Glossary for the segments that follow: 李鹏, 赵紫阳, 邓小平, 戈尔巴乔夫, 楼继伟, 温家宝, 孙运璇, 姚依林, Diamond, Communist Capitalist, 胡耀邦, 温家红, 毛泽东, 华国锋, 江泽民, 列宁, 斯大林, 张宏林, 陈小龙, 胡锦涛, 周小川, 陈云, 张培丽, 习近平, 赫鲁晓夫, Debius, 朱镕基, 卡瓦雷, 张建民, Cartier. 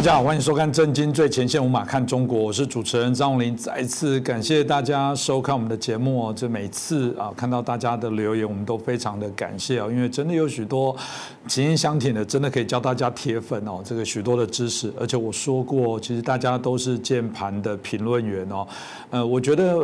大家好，欢迎收看《震惊最前线》，无马看中国，我是主持人张宏林。再次感谢大家收看我们的节目哦。这每次啊看到大家的留言，我们都非常的感谢哦，因为真的有许多情意相挺的，真的可以教大家铁粉哦，这个许多的知识。而且我说过，其实大家都是键盘的评论员哦。我觉得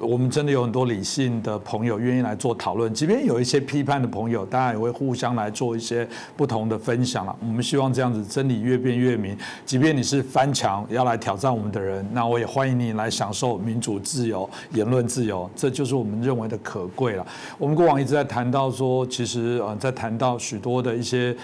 我们真的有很多理性的朋友愿意来做讨论，即便有一些批判的朋友，大家也会互相来做一些不同的分享了。我们希望这样子，真理越辩越明。即便你是翻墙要来挑战我们的人，那我也欢迎你来享受民主自由、言论自由，这就是我们认为的可贵了。我们过往一直在谈到说，其实在谈到许多的一些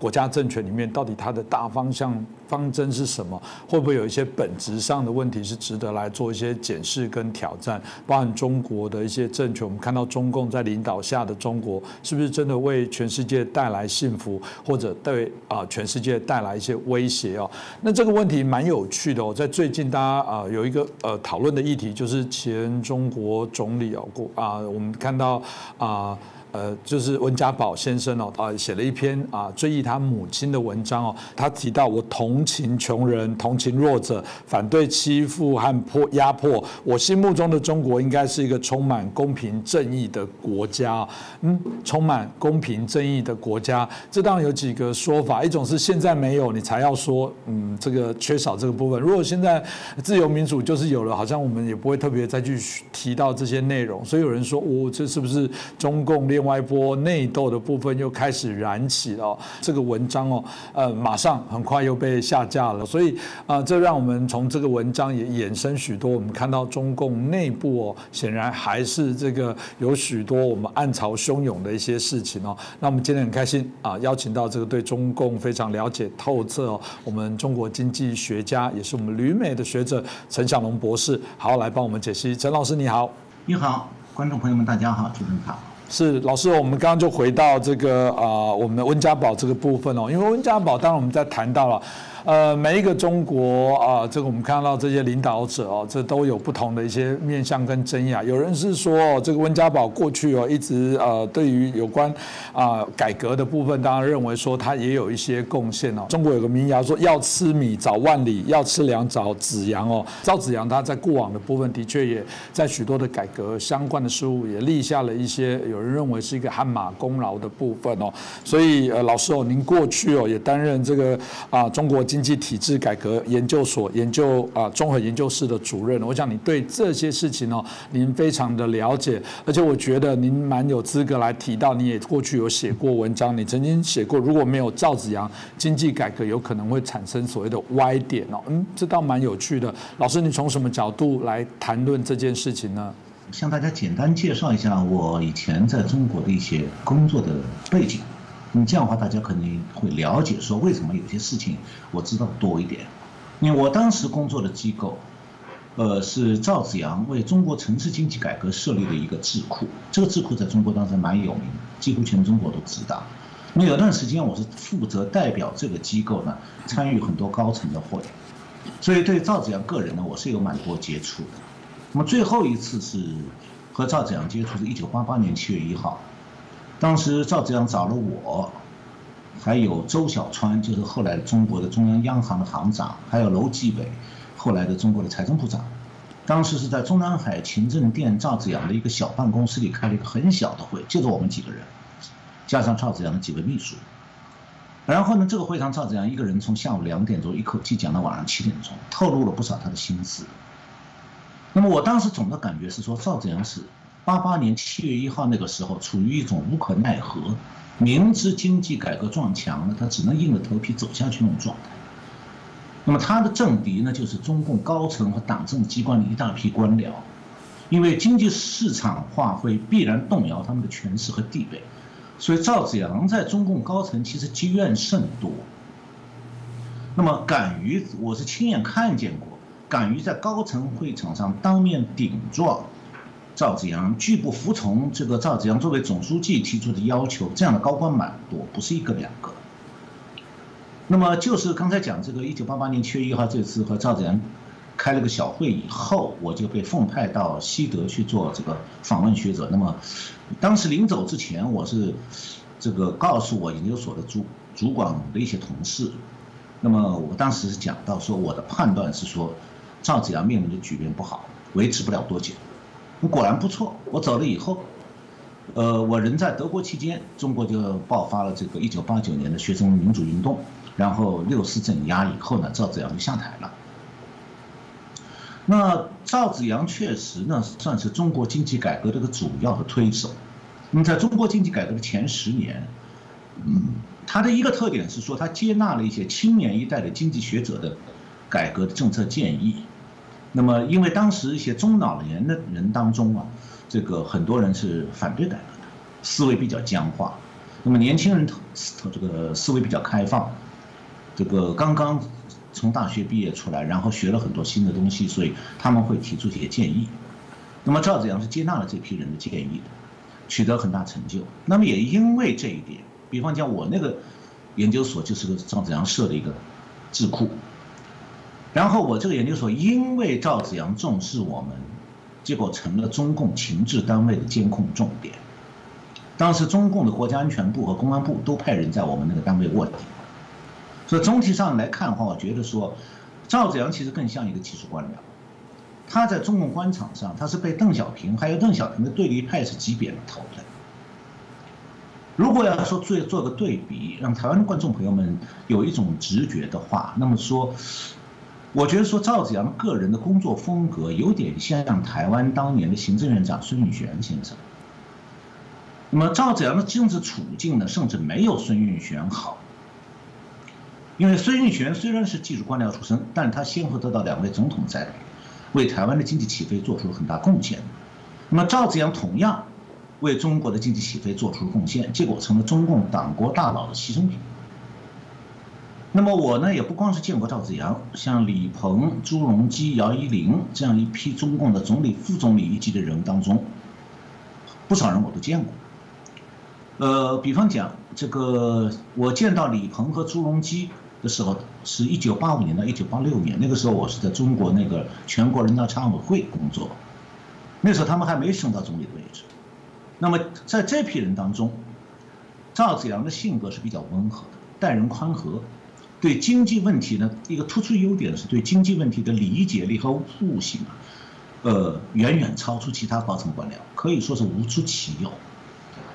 国家政权里面，到底它的大方向、方针是什么？会不会有一些本质上的问题是值得来做一些检视跟挑战？包含中国的一些政权，我们看到中共在领导下的中国，是不是真的为全世界带来幸福，或者对全世界带来一些威胁？那这个问题蛮有趣的哦，在最近大家有一个讨论的议题，就是前中国总理我们看到就是温家宝先生哦，写了一篇追忆他母亲的文章哦，他提到我同情穷人，同情弱者，反对欺负和压迫，我心目中的中国应该是一个充满公平正义的国家。充满公平正义的国家，这当然有几个说法，一种是现在没有，你才要说这个缺少这个部分。如果现在自由民主就是有了，好像我们也不会特别再去提到这些内容。所以有人说，这是不是中共另外一波内斗的部分又开始燃起了？这个文章马上很快又被下架了。所以这让我们从这个文章也衍生许多，我们看到中共内部显然还是这个有许多我们暗潮汹涌的一些事情哦。那我们今天很开心邀请到这个对中共非常了解透彻我们中国经济学家，也是我们旅美的学者陈小龙博士，好来帮我们解析。陈老师你好。你好，观众朋友们大家好，主持人好。是老师，我们刚刚就回到这个我们的温家宝这个部分哦，因为温家宝当然我们在谈到了每一个中国这个我们看到这些领导者这都有不同的一些面向跟争议啊。有人是说这个温家宝过去一直对于有关改革的部分，当然认为说他也有一些贡献哦。中国有个民谣说要吃米找万里，要吃粮找子阳哦。赵紫阳他在过往的部分的确也在许多的改革相关的事物也立下了一些有人认为是一个汗马功劳的部分哦。所以老师您过去也担任这个中国经济体制改革研究所研究综合研究室的主任，我想你对这些事情您非常的了解，而且我觉得您蛮有资格来提到，你也过去有写过文章，你曾经写过如果没有赵紫阳，经济改革有可能会产生所谓的歪点哦。这倒蛮有趣的。老师，你从什么角度来谈论这件事情呢？向大家简单介绍一下我以前在中国的一些工作的背景。你这样的话，大家肯定会了解说为什么有些事情我知道多一点。因为我当时工作的机构，是赵紫阳为中国城市经济改革设立的一个智库。这个智库在中国当时蛮有名，几乎全中国都知道。那有段时间我是负责代表这个机构呢，参与很多高层的会，所以对赵紫阳个人呢，我是有蛮多接触的。那么最后一次是和赵紫阳接触是1988年7月1号。当时赵紫阳找了我，还有周小川，就是后来中国的中央央行的行长，还有楼继伟，后来的中国的财政部长。当时是在中南海勤政殿赵紫阳的一个小办公室里开了一个很小的会，就是我们几个人，加上赵紫阳的几位秘书。然后呢，这个会上赵紫阳一个人从下午2点钟一口气讲到晚上7点钟，透露了不少他的心思。那么我当时总的感觉是说，赵紫阳是88年7月1号那个时候处于一种无可奈何，明知经济改革撞墙了，他只能硬着头皮走下去那种状态。那么他的政敌呢，就是中共高层和党政机关的一大批官僚，因为经济市场化会必然动摇他们的权势和地位，所以赵紫阳在中共高层其实积怨甚多。那么我是亲眼看见过，敢于在高层会场上当面顶撞赵紫阳，拒不服从这个赵紫阳作为总书记提出的要求，这样的高官蛮多，不是一个两个。那么就是刚才讲这个1988年7月1号这次和赵紫阳开了个小会以后，我就被奉派到西德去做这个访问学者。那么当时临走之前，我是这个告诉我研究所的主管的一些同事，那么我当时是讲到说，我的判断是说，赵紫阳面临的局面不好，维持不了多久。果然不错，我走了以后，我人在德国期间，中国就爆发了这个1989年的学生民主运动，然后6·4镇压以后呢，赵紫阳就下台了。那赵紫阳确实呢，算是中国经济改革的一个主要的推手。那么在中国经济改革的前10年，他的一个特点是说，他接纳了一些青年一代的经济学者的改革的政策建议。那么，因为当时一些中老年的人当中啊，这个很多人是反对改革的，思维比较僵化。那么年轻人这个思维比较开放，这个刚刚从大学毕业出来，然后学了很多新的东西，所以他们会提出一些建议。那么赵紫阳是接纳了这批人的建议的，取得很大成就。那么也因为这一点。比方讲，我那个研究所就是个赵紫阳设的一个智库，然后我这个研究所因为赵紫阳重视我们，结果成了中共情治单位的监控重点。当时中共的国家安全部和公安部都派人在我们那个单位卧底。所以总体上来看的话，我觉得说，赵紫阳其实更像一个技术官僚，他在中共官场上他是被邓小平还有邓小平的对立派是挤扁了头的。如果要说做个对比，让台湾的观众朋友们有一种直觉的话，那么说，我觉得说赵紫阳个人的工作风格有点像台湾当年的行政院长孙运璇先生。那么赵紫阳的政治处境呢，甚至没有孙运璇好，因为孙运璇虽然是技术官僚出身，但他先后得到2位总统在内，为台湾的经济起飞做出了很大贡献。那么赵紫阳同样为中国的经济起飞做出了贡献，结果成了中共党国大佬的牺牲品。那么我呢，也不光是见过赵紫阳，像李鹏、朱镕基、姚依林这样一批中共的总理、副总理一级的人当中，不少人我都见过。比方讲，这个我见到李鹏和朱镕基的时候，是1985年到1986年，那个时候我是在中国那个全国人大常委会工作，那时候他们还没升到总理的位置。那么在这批人当中，赵紫阳的性格是比较温和的，待人宽和，对经济问题呢，一个突出优点是对经济问题的理解力和悟性，远远超出其他高层官僚，可以说是无出其右。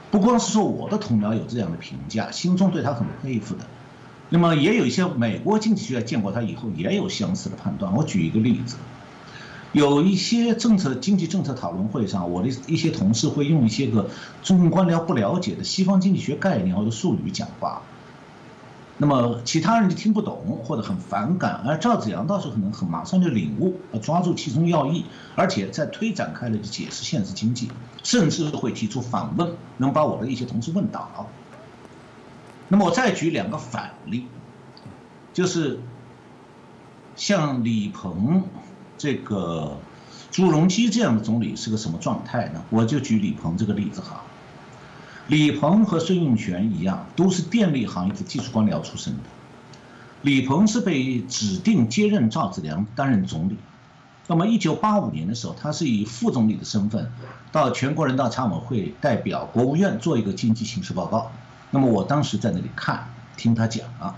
不光是说我的同僚有这样的评价，心中对他很佩服的。那么也有一些美国经济学家见过他以后也有相似的判断。我举一个例子。有一些经济政策讨论会上，我的一些同事会用一些个中共官僚不了解的西方经济学概念或者术语讲话，那么其他人就听不懂或者很反感，而赵紫阳倒是可能马上就领悟，抓住其中要义，而且在推展开来去解释现实经济，甚至会提出反问，能把我的一些同事问倒。那么我再举2个反例，就是像李鹏、这个朱镕基这样的总理是个什么状态呢？我就举李鹏这个例子哈。李鹏和孙运璇一样，都是电力行业的技术官僚出身的。李鹏是被指定接任赵紫阳担任总理。那么1985年的时候，他是以副总理的身份到全国人大常委会代表国务院做一个经济形势报告。那么我当时在那里听他讲啊，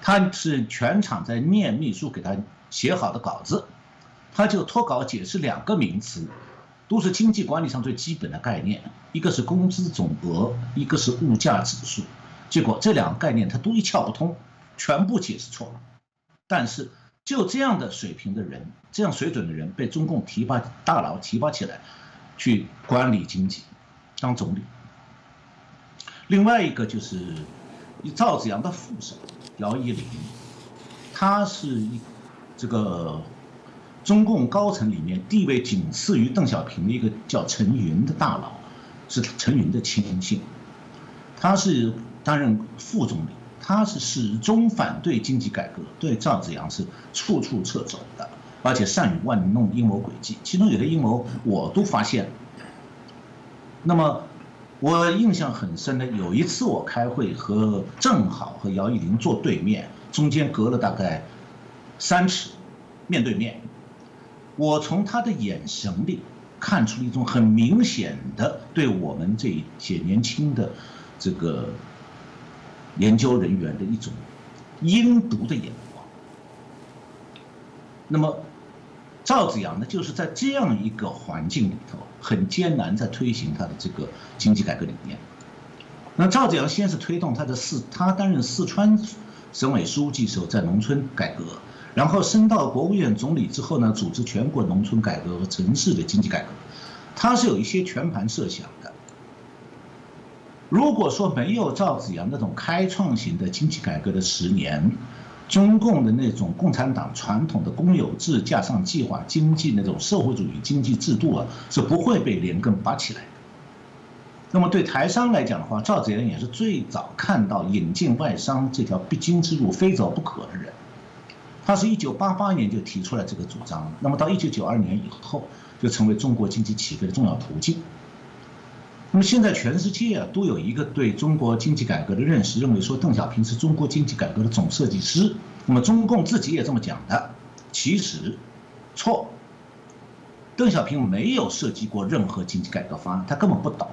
他是全场在念秘书给他写好的稿子。他就脱稿解释2个名词，都是经济管理上最基本的概念，一个是工资总额，一个是物价指数。结果这2个概念他都一窍不通，全部解释错了。但是就这样的水平的人，这样水准的人被中共大佬提拔起来，去管理经济，当总理。另外一个就是赵紫阳的副手姚依林，他是这个中共高层里面地位仅次于邓小平的一个叫陈云的大佬，是陈云的亲信，他是担任副总理，他是始终反对经济改革，对赵紫阳是处处掣肘的，而且善于玩弄阴谋诡计，其中有的阴谋我都发现了。那么我印象很深的有一次我开会正好和姚依林坐对面，中间隔了大概3尺，面对面。我从他的眼神里看出了一种很明显的对我们这些年轻的这个研究人员的一种阴毒的眼光。那么，赵紫阳呢，就是在这样一个环境里头，很艰难在推行他的这个经济改革理念。那赵紫阳先是推动他担任四川省委书记时候在农村改革，然后升到国务院总理之后呢，组织全国农村改革和城市的经济改革，他是有一些全盘设想的。如果说没有赵紫阳那种开创型的经济改革的10年，中共的那种共产党传统的公有制加上计划经济那种社会主义经济制度啊，是不会被连根拔起来的。那么对台商来讲的话，赵紫阳也是最早看到引进外商这条必经之路非走不可的人。他是1988年就提出来这个主张，那么到1992年以后，就成为中国经济起飞的重要途径。那么现在全世界啊都有一个对中国经济改革的认识，认为说邓小平是中国经济改革的总设计师。那么中共自己也这么讲的，其实错。邓小平没有设计过任何经济改革方案，他根本不懂。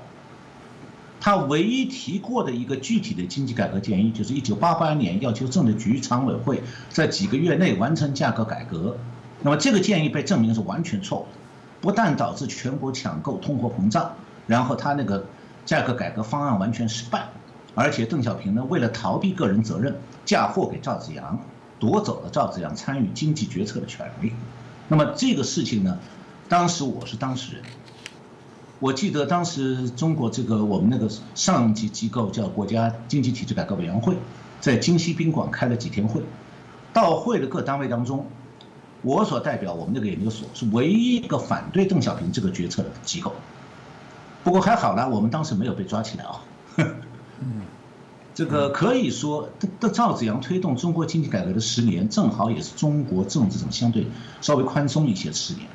他唯一提过的一个具体的经济改革建议，就是1988年要求政治局常委会在几个月内完成价格改革。那么这个建议被证明是完全错误的，不但导致全国抢购、通货膨胀，然后他那个价格改革方案完全失败，而且邓小平呢为了逃避个人责任，嫁祸给赵紫阳，夺走了赵紫阳参与经济决策的权利。那么这个事情呢，当时我是当事人。我记得当时中国我们那个上级机构叫国家经济体制改革委员会，在京西宾馆开了几天会，到会的各单位当中，我所代表我们那个研究所是唯一一个反对邓小平这个决策的机构。不过还好啦，我们当时没有被抓起来啊。这个可以说，赵紫阳推动中国经济改革的10年，正好也是中国政治上相对稍微宽松一些10年。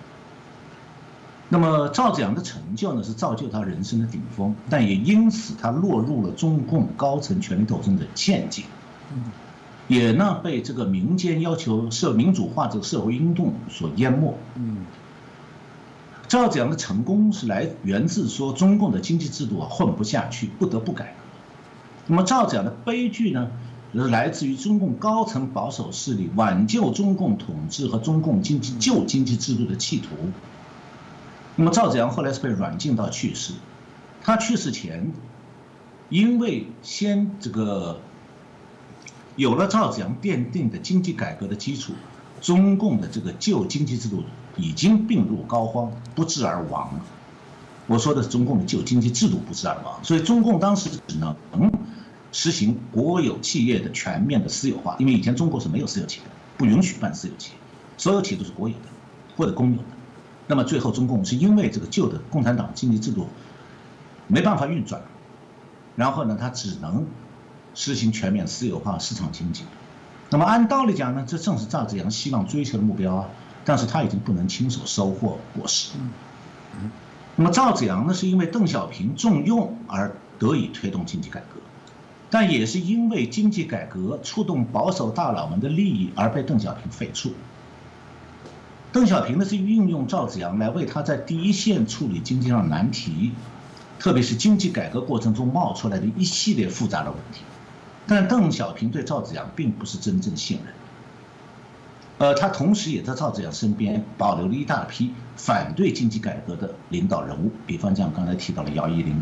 那么赵紫阳的成就呢，是造就他人生的顶峰，但也因此他落入了中共高层权力斗争的陷阱，也呢被这个民间要求民主化这个社会运动所淹没。赵紫阳的成功是源自说中共的经济制度啊混不下去，不得不改革。那么赵紫阳的悲剧呢，来自于中共高层保守势力挽救中共统治和中共旧经济制度的企图。那么赵紫阳后来是被软禁到去世，他去世前，因为先有了赵紫阳奠定的经济改革的基础，中共的这个旧经济制度已经病入膏肓，不治而亡了。我说的是中共的旧经济制度不治而亡，所以中共当时只能实行国有企业的全面的私有化，因为以前中国是没有私有企业的，不允许办私有企业，所有企业都是国有的或者公有的。那么最后，中共是因为这个旧的共产党经济制度没办法运转，然后呢，他只能实行全面私有化、市场经济。那么按道理讲呢，这正是赵紫阳希望追求的目标啊，但是他已经不能亲手收获果实。那么赵紫阳呢，是因为邓小平重用而得以推动经济改革，但也是因为经济改革触动保守大佬们的利益而被邓小平废黜。邓小平呢是运用赵紫阳来为他在第一线处理经济上的难题，特别是经济改革过程中冒出来的一系列复杂的问题。但邓小平对赵紫阳并不是真正信任，他同时也在赵紫阳身边保留了一大批反对经济改革的领导人物，比方像刚才提到的姚依林。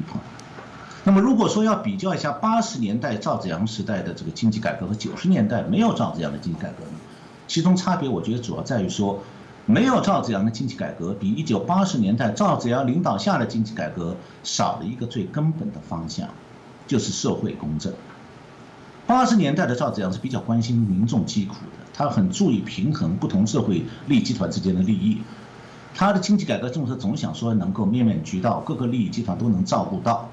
那么如果说要比较一下80年代赵紫阳时代的这个经济改革和90年代没有赵紫阳的经济改革呢，其中差别我觉得主要在于说，没有赵紫阳的经济改革，比1980年代赵紫阳领导下的经济改革少了一个最根本的方向，就是社会公正。80年代的赵紫阳是比较关心民众疾苦的，他很注意平衡不同社会利益集团之间的利益，他的经济改革政策总想说能够面面俱到，各个利益集团都能照顾到。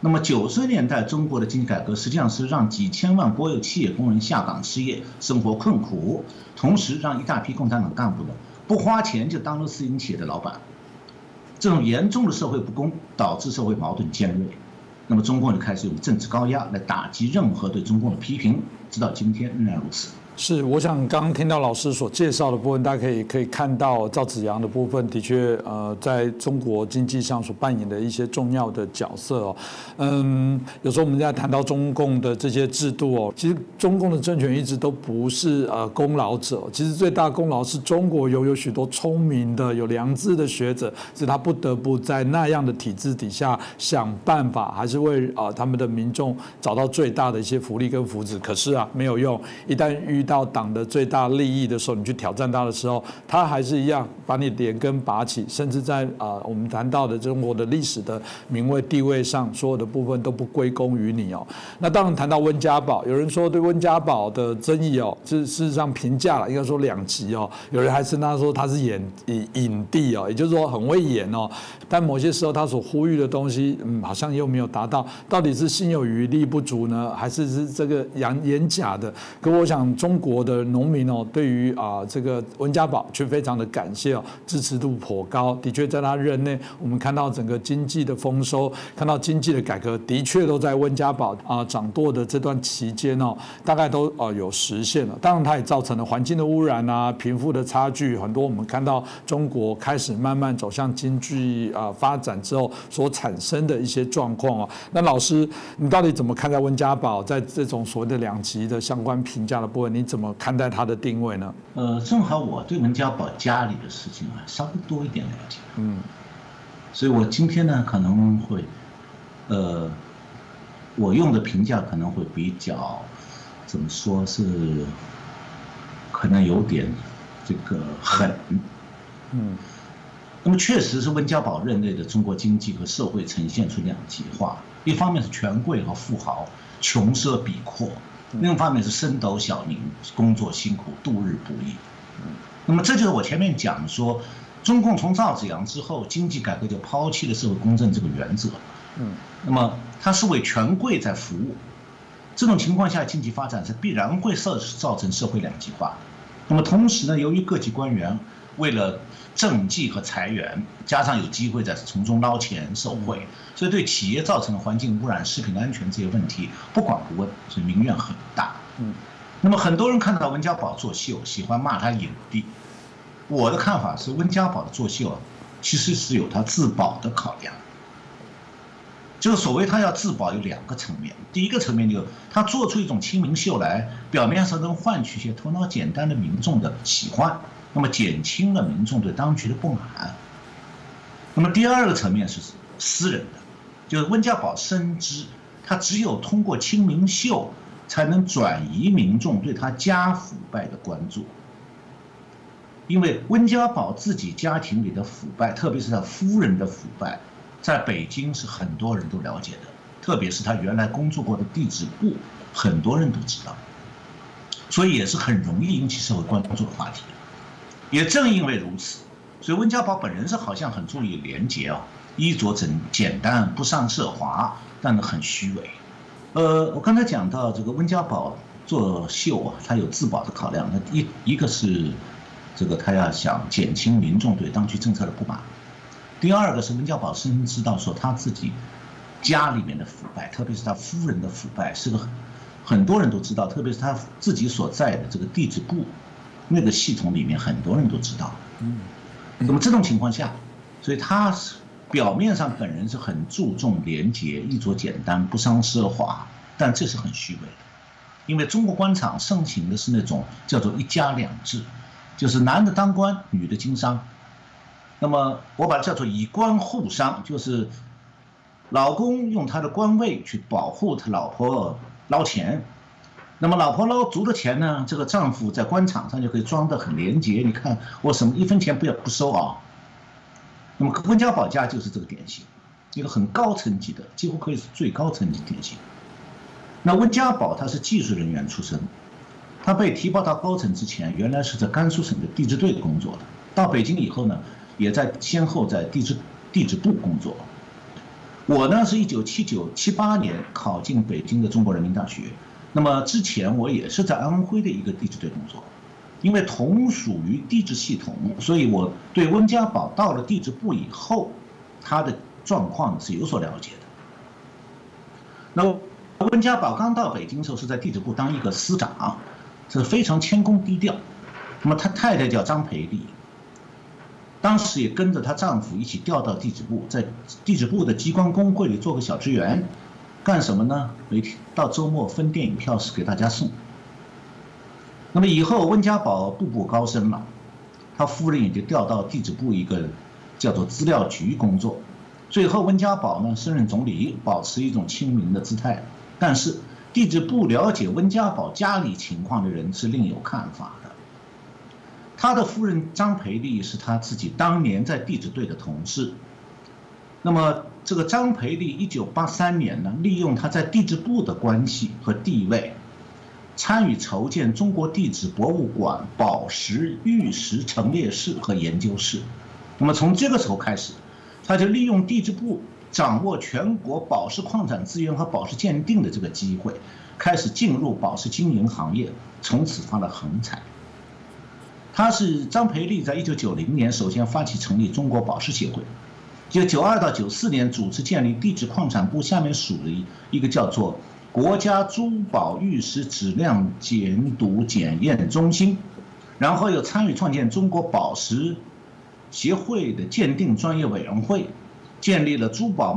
那么90年代中国的经济改革实际上是让几千万国有企业工人下岗失业，生活困苦，同时让一大批共产党干部呢不花钱就当了私营企业的老板，这种严重的社会不公导致社会矛盾尖锐。那么中共就开始用政治高压来打击任何对中共的批评，直到今天仍然如此。是，我想刚刚听到老师所介绍的部分，大家可以看到赵紫阳的部分的确，在中国经济上所扮演的一些重要的角色哦。有时候我们在谈到中共的这些制度哦，其实中共的政权一直都不是功劳者，其实最大功劳是中国有许多聪明的、有良知的学者，是他不得不在那样的体制底下想办法，还是为他们的民众找到最大的一些福利跟福祉。可是啊，没有用，一旦遇到党的最大利益的时候，你去挑战他的时候，他还是一样把你连根拔起，甚至在我们谈到的中国的历史的名位地位上，所有的部分都不归功于你哦。那当然谈到温家宝，有人说对温家宝的争议哦，事实上评价了应该说两极哦，有人还是他说他是影帝哦，也就是说很会演哦，但某些时候他所呼吁的东西，好像又没有达到，到底是心有余力不足呢，还是这个演假的？可我想中国的农民哦，对于这个温家宝却非常的感谢哦，支持度颇高。的确，在他任内，我们看到整个经济的丰收，看到经济的改革，的确都在温家宝掌舵的这段期间哦，大概都有实现了。当然，它也造成了环境的污染啊，贫富的差距很多。我们看到中国开始慢慢走向经济发展之后所产生的一些状况哦。那老师，你到底怎么看待温家宝在这种所谓的两极的相关评价的部分？你怎么看待他的定位呢？正好我对温家宝家里的事情啊稍微多一点了解，所以我今天呢可能会，我用的评价可能会比较，怎么说是，可能有点这个狠，那么确实是温家宝任内的中国经济和社会呈现出两极化，一方面是权贵和富豪穷奢比阔。另一方面是深斗小民，工作辛苦，度日不易。那么这就是我前面讲说，中共从赵紫阳之后，经济改革就抛弃了社会公正这个原则。那么它是为权贵在服务，这种情况下经济发展是必然会造成社会两极化。那么同时呢，由于各级官员为了政绩和裁员，加上有机会在从中捞钱受贿，所以对企业造成的环境污染、食品安全这些问题不管不问，所以民怨很大。那么很多人看到温家宝作秀，喜欢骂他影帝。我的看法是，温家宝的作秀其实是有他自保的考量。就是所谓他要自保有两个层面，第一个层面就是他做出一种亲民秀来，表面上能换取一些头脑简单的民众的喜欢。那么减轻了民众对当局的不满。那么第二个层面是私人的，就是温家宝深知，他只有通过亲民秀，才能转移民众对他家腐败的关注。因为温家宝自己家庭里的腐败，特别是他夫人的腐败，在北京是很多人都了解的，特别是他原来工作过的地质部，很多人都知道，所以也是很容易引起社会关注的话题。也正因为如此，所以温家宝本人是好像很注意廉洁哦，衣着简单，不上奢华，但是很虚伪。我刚才讲到这个温家宝作秀啊，他有自保的考量。一个是这个他要想减轻民众对当局政策的不满，第二个是温家宝深知道说他自己家里面的腐败，特别是他夫人的腐败，是个很多人都知道，特别是他自己所在的这个地质部。那个系统里面很多人都知道，那么这种情况下，所以他表面上本人是很注重廉洁，衣着简单，不伤奢华，但这是很虚伪的，因为中国官场盛行的是那种叫做一家两制，就是男的当官，女的经商，那么我把它叫做以官护商，就是老公用他的官位去保护他老婆捞钱。那么老婆捞足的钱呢，这个丈夫在官场上就可以装得很廉洁，你看我什么一分钱不收啊。那么温家宝家就是这个典型，一个很高层级的，几乎可以是最高层级典型。那温家宝他是技术人员出身，他被提拔到高层之前，原来是在甘肃省的地质队工作的，到北京以后呢，也先后在地质部工作。我呢是1978年考进北京的中国人民大学。那么之前我也是在安徽的一个地质队工作，因为同属于地质系统，所以我对温家宝到了地质部以后，他的状况是有所了解的。那温家宝刚到北京的时候是在地质部当一个司长，这非常谦恭低调。那么他太太叫张培丽，当时也跟着她丈夫一起调到地质部，在地质部的机关工会里做个小职员，干什么呢？每天到周末分电影票给大家送。那么以后温家宝步步高升了，他夫人也就调到地质部一个叫做资料局工作。最后温家宝呢升任总理，保持一种亲民的姿态，但是地质部了解温家宝家里情况的人是另有看法的。 他的夫人张培丽是他自己当年在地质队的同事。那么，这个张培丽1983年呢，利用他在地质部的关系和地位，参与筹建中国地质博物馆宝石、玉石陈列室和研究室。那么从这个时候开始，他就利用地质部掌握全国宝石矿产资源和宝石鉴定的这个机会，开始进入宝石经营行业，从此发了横财。 他是张培丽在1990年首先发起成立中国宝石协会，就92到94年主持建立地质矿产部下面属的一个叫做国家珠宝玉石质量监督检验中心，然后又参与创建中国宝石协会的鉴定专业委员会，建立了中国珠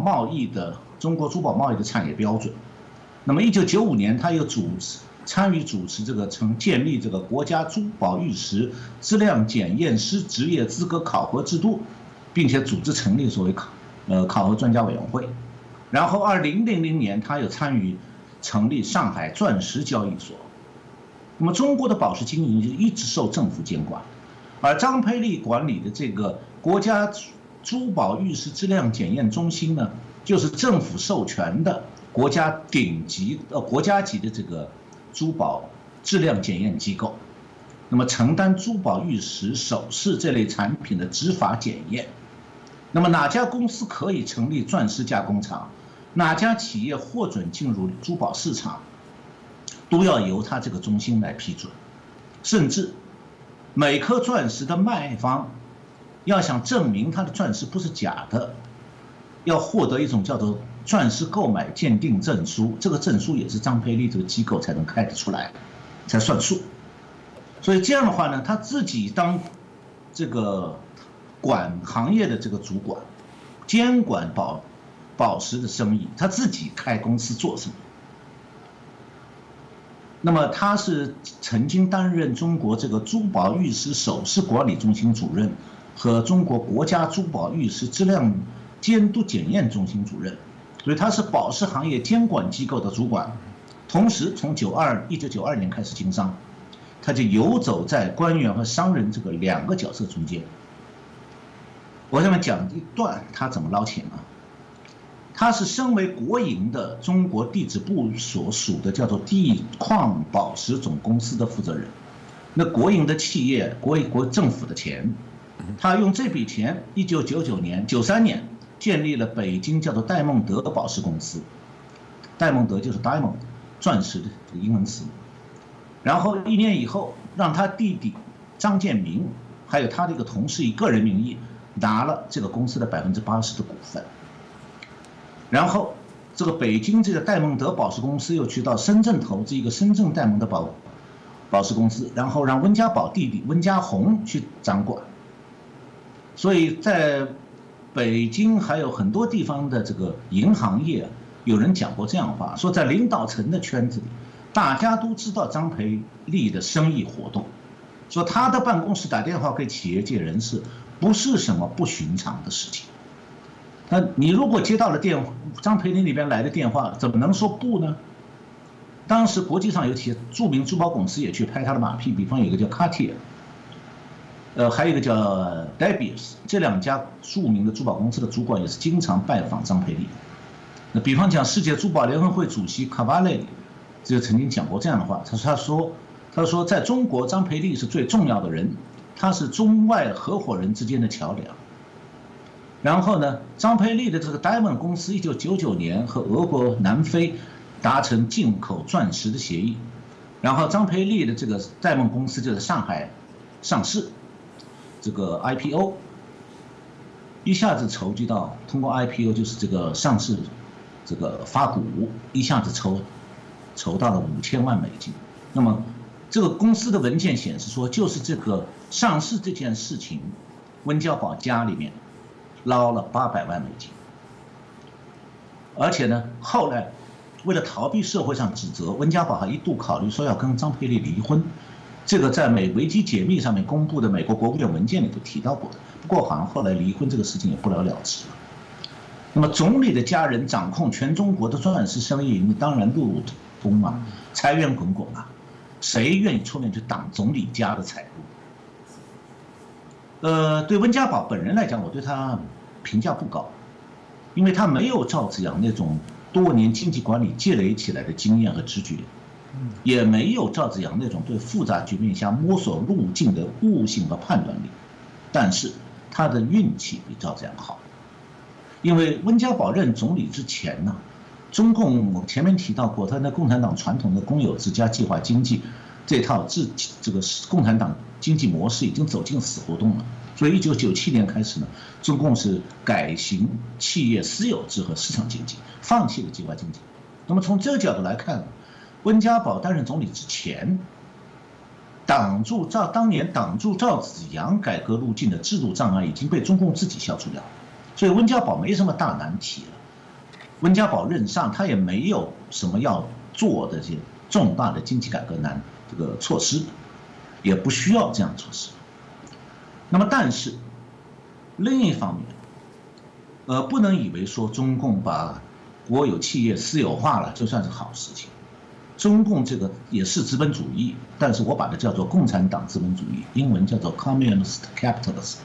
宝贸易的产业标准。那么1995年他又参与主持这个建立这个国家珠宝玉石质量检验师职业资格考核制度，并且组织成立所谓考核专家委员会。然后2000年，他又参与成立上海钻石交易所。那么中国的宝石经营就一直受政府监管，而张培丽管理的这个国家珠宝玉石质量检验中心呢，就是政府授权的国家级的这个。 珠宝质量检验机构，那么承担珠宝、玉石、首饰这类产品的执法检验。那么哪家公司可以成立钻石加工厂，哪家企业获准进入珠宝市场，都要由他这个中心来批准。甚至每颗钻石的卖方，要想证明他的钻石不是假的，要获得一种叫做。 钻石购买鉴定证书，这个证书也是张培丽这个机构才能开得出来，才算数。所以这样的话呢，他自己当这个管行业的这个主管，监管宝石的生意，他自己开公司做生意。那么他是曾经担任中国这个珠宝玉石首饰管理中心主任和中国国家珠宝玉石质量监督检验中心主任。 所以他是宝石行业监管机构的主管，同时从1992年开始经商，他就游走在官员和商人这个两个角色中间。我下面讲一段他怎么捞钱啊？他是身为国营的中国地质部所属的叫做地矿宝石总公司的负责人，那国营的企业、国政府的钱，他用这笔钱，1993年。 建立了北京叫做戴梦德宝石公司，戴梦德就是 diamond 钻石的这个英文词。然后1年以后，让他弟弟张建民还有他的一个同事以个人名义拿了这个公司的80%的股份。然后这个北京这个戴梦德宝石公司又去到深圳投资一个深圳戴梦德宝石公司，然后让温家宝弟弟温家红去掌管。所以在 北京还有很多地方的这个银行业，有人讲过这样的话，说在领导层的圈子里，大家都知道张培丽的生意活动，说他的办公室打电话给企业界人士，不是什么不寻常的事情。那你如果接到了电话，张培丽那边来的电话，怎么能说不呢？当时国际上有著名珠宝公司也去拍他的马屁，比方有一个叫 Cartier。 还有一个叫 Debius， 这两家著名的珠宝公司的主管也是经常拜访张培丽。那比方讲，世界珠宝联合会主席卡瓦雷就曾经讲过这样的话，他说，在中国张培丽是最重要的人，他是中外合伙人之间的桥梁。然后呢，张培丽的这个 Diamond 公司1999年和俄国、南非达成进口钻石的协议，然后张培丽的这个 Diamond 公司就在上海上市。 这个 IPO 一下子筹集到，通过 IPO 就是这个上市，这个发股一下子筹到了5000万美金。那么这个公司的文件显示说，就是这个上市这件事情，温家宝家里面捞了800万美金，而且呢，后来为了逃避社会上指责，温家宝还一度考虑说要跟张佩丽离婚。 这个在美危机解密上面公布的美国国务院文件里头提到过，不过好像后来离婚这个事情也不了了之了。那么总理的家人掌控全中国的钻石生意，你当然路路通嘛，财源滚滚啊，谁愿意出面去挡总理家的财路？对温家宝本人来讲，我对他评价不高，因为他没有赵紫阳那种多年经济管理积累起来的经验和直觉。 也没有赵紫阳那种对复杂局面下摸索路径的悟性和判断力，但是他的运气比赵紫阳好，因为温家宝任总理之前呢，中共我前面提到过，他那共产党传统的公有制加计划经济这套这个共产党经济模式已经走进死胡同了，所以1997年开始呢，中共是改行企业私有制和市场经济，放弃了计划经济。那么从这个角度来看， 温家宝担任总理之前，当年挡住赵紫阳改革路径的制度障碍已经被中共自己消除掉了，所以温家宝没什么大难题了。温家宝任上，他也没有什么要做的这些重大的经济改革措施，也不需要这样措施。那么，但是另一方面，不能以为说中共把国有企业私有化了就算是好事情。 中共这个也是资本主义，但是我把它叫做共产党资本主义，英文叫做 Communist Capitalist。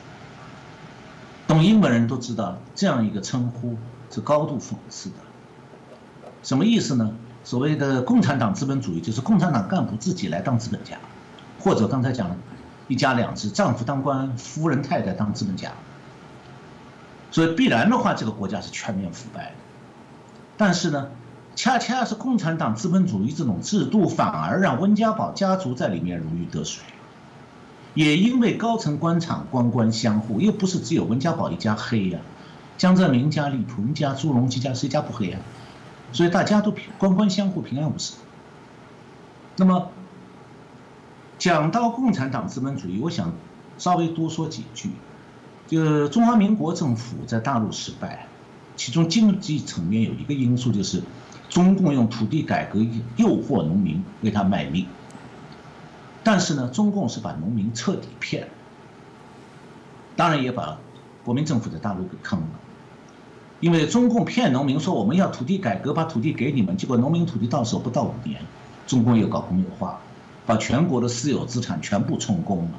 懂英文人都知道，这样一个称呼是高度讽刺的。什么意思呢？所谓的共产党资本主义，就是共产党干部自己来当资本家，或者刚才讲了一家两制，丈夫当官，夫人太太当资本家。所以必然的话，这个国家是全面腐败的。但是呢？ 恰恰是共产党资本主义这种制度，反而让温家宝家族在里面如鱼得水。也因为高层官场官官相护，又不是只有温家宝一家黑呀，江泽民家、李鹏家、朱镕基家，谁家不黑呀？所以大家都官官相护，平安无事。那么，讲到共产党资本主义，我想稍微多说几句。就中华民国政府在大陆失败，其中经济层面有一个因素就是。 中共用土地改革诱惑农民为他卖命，但是呢，中共是把农民彻底骗了，当然也把国民政府在大陆给坑了，因为中共骗农民说我们要土地改革，把土地给你们，结果农民土地到手不到5年，中共又搞公有化，把全国的私有资产全部充公了，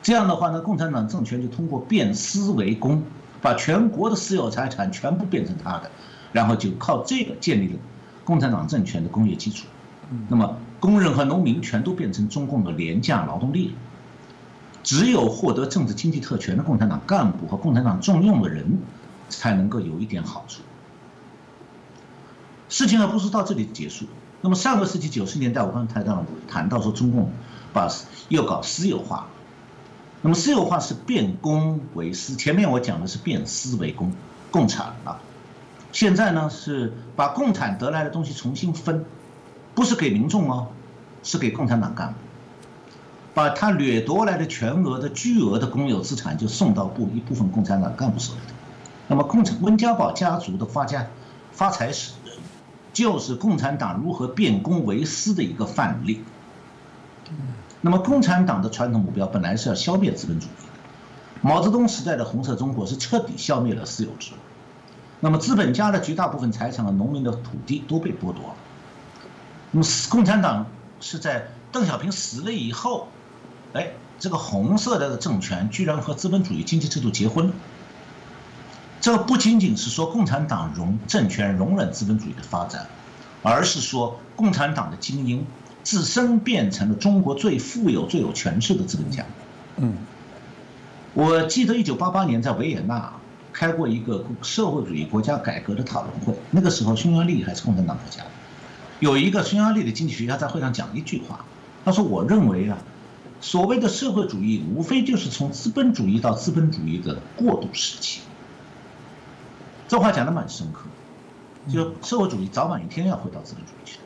这样的话呢，共产党政权就通过变私为公，把全国的私有财产全部变成他的。 然后就靠这个建立了共产党政权的工业基础，那么工人和农民全都变成中共的廉价劳动力。只有获得政治经济特权的共产党干部和共产党重用的人，才能够有一点好处。事情还不是到这里结束。那么上个世纪90年代，我刚才谈到说中共又搞私有化，那么私有化是变公为私，前面我讲的是变私为公，共产啊。 现在呢是把共产得来的东西重新分，不是给民众哦，是给共产党干部，把他掠夺来的全额的巨额的公有资产就送到一部分共产党干部手里头。那么温家宝家族的发财史，就是共产党如何变公为私的一个范例。那么共产党的传统目标本来是要消灭资本主义的，毛泽东时代的红色中国是彻底消灭了私有制。 那么资本家的绝大部分财产和农民的土地都被剥夺了。那么共产党是在邓小平死了以后，哎，这个红色的政权居然和资本主义经济制度结婚了。这不仅仅是说共产党政权容忍资本主义的发展，而是说共产党的精英自身变成了中国最富有、最有权势的资本家。嗯，我记得1988年在维也纳。 开过一个社会主义国家改革的讨论会，那个时候匈牙利还是共产党国家。有一个匈牙利的经济学家在会上讲一句话，他说：“我认为啊，所谓的社会主义无非就是从资本主义到资本主义的过渡时期。”这话讲得蛮深刻，就社会主义早晚一天要回到资本主义去的。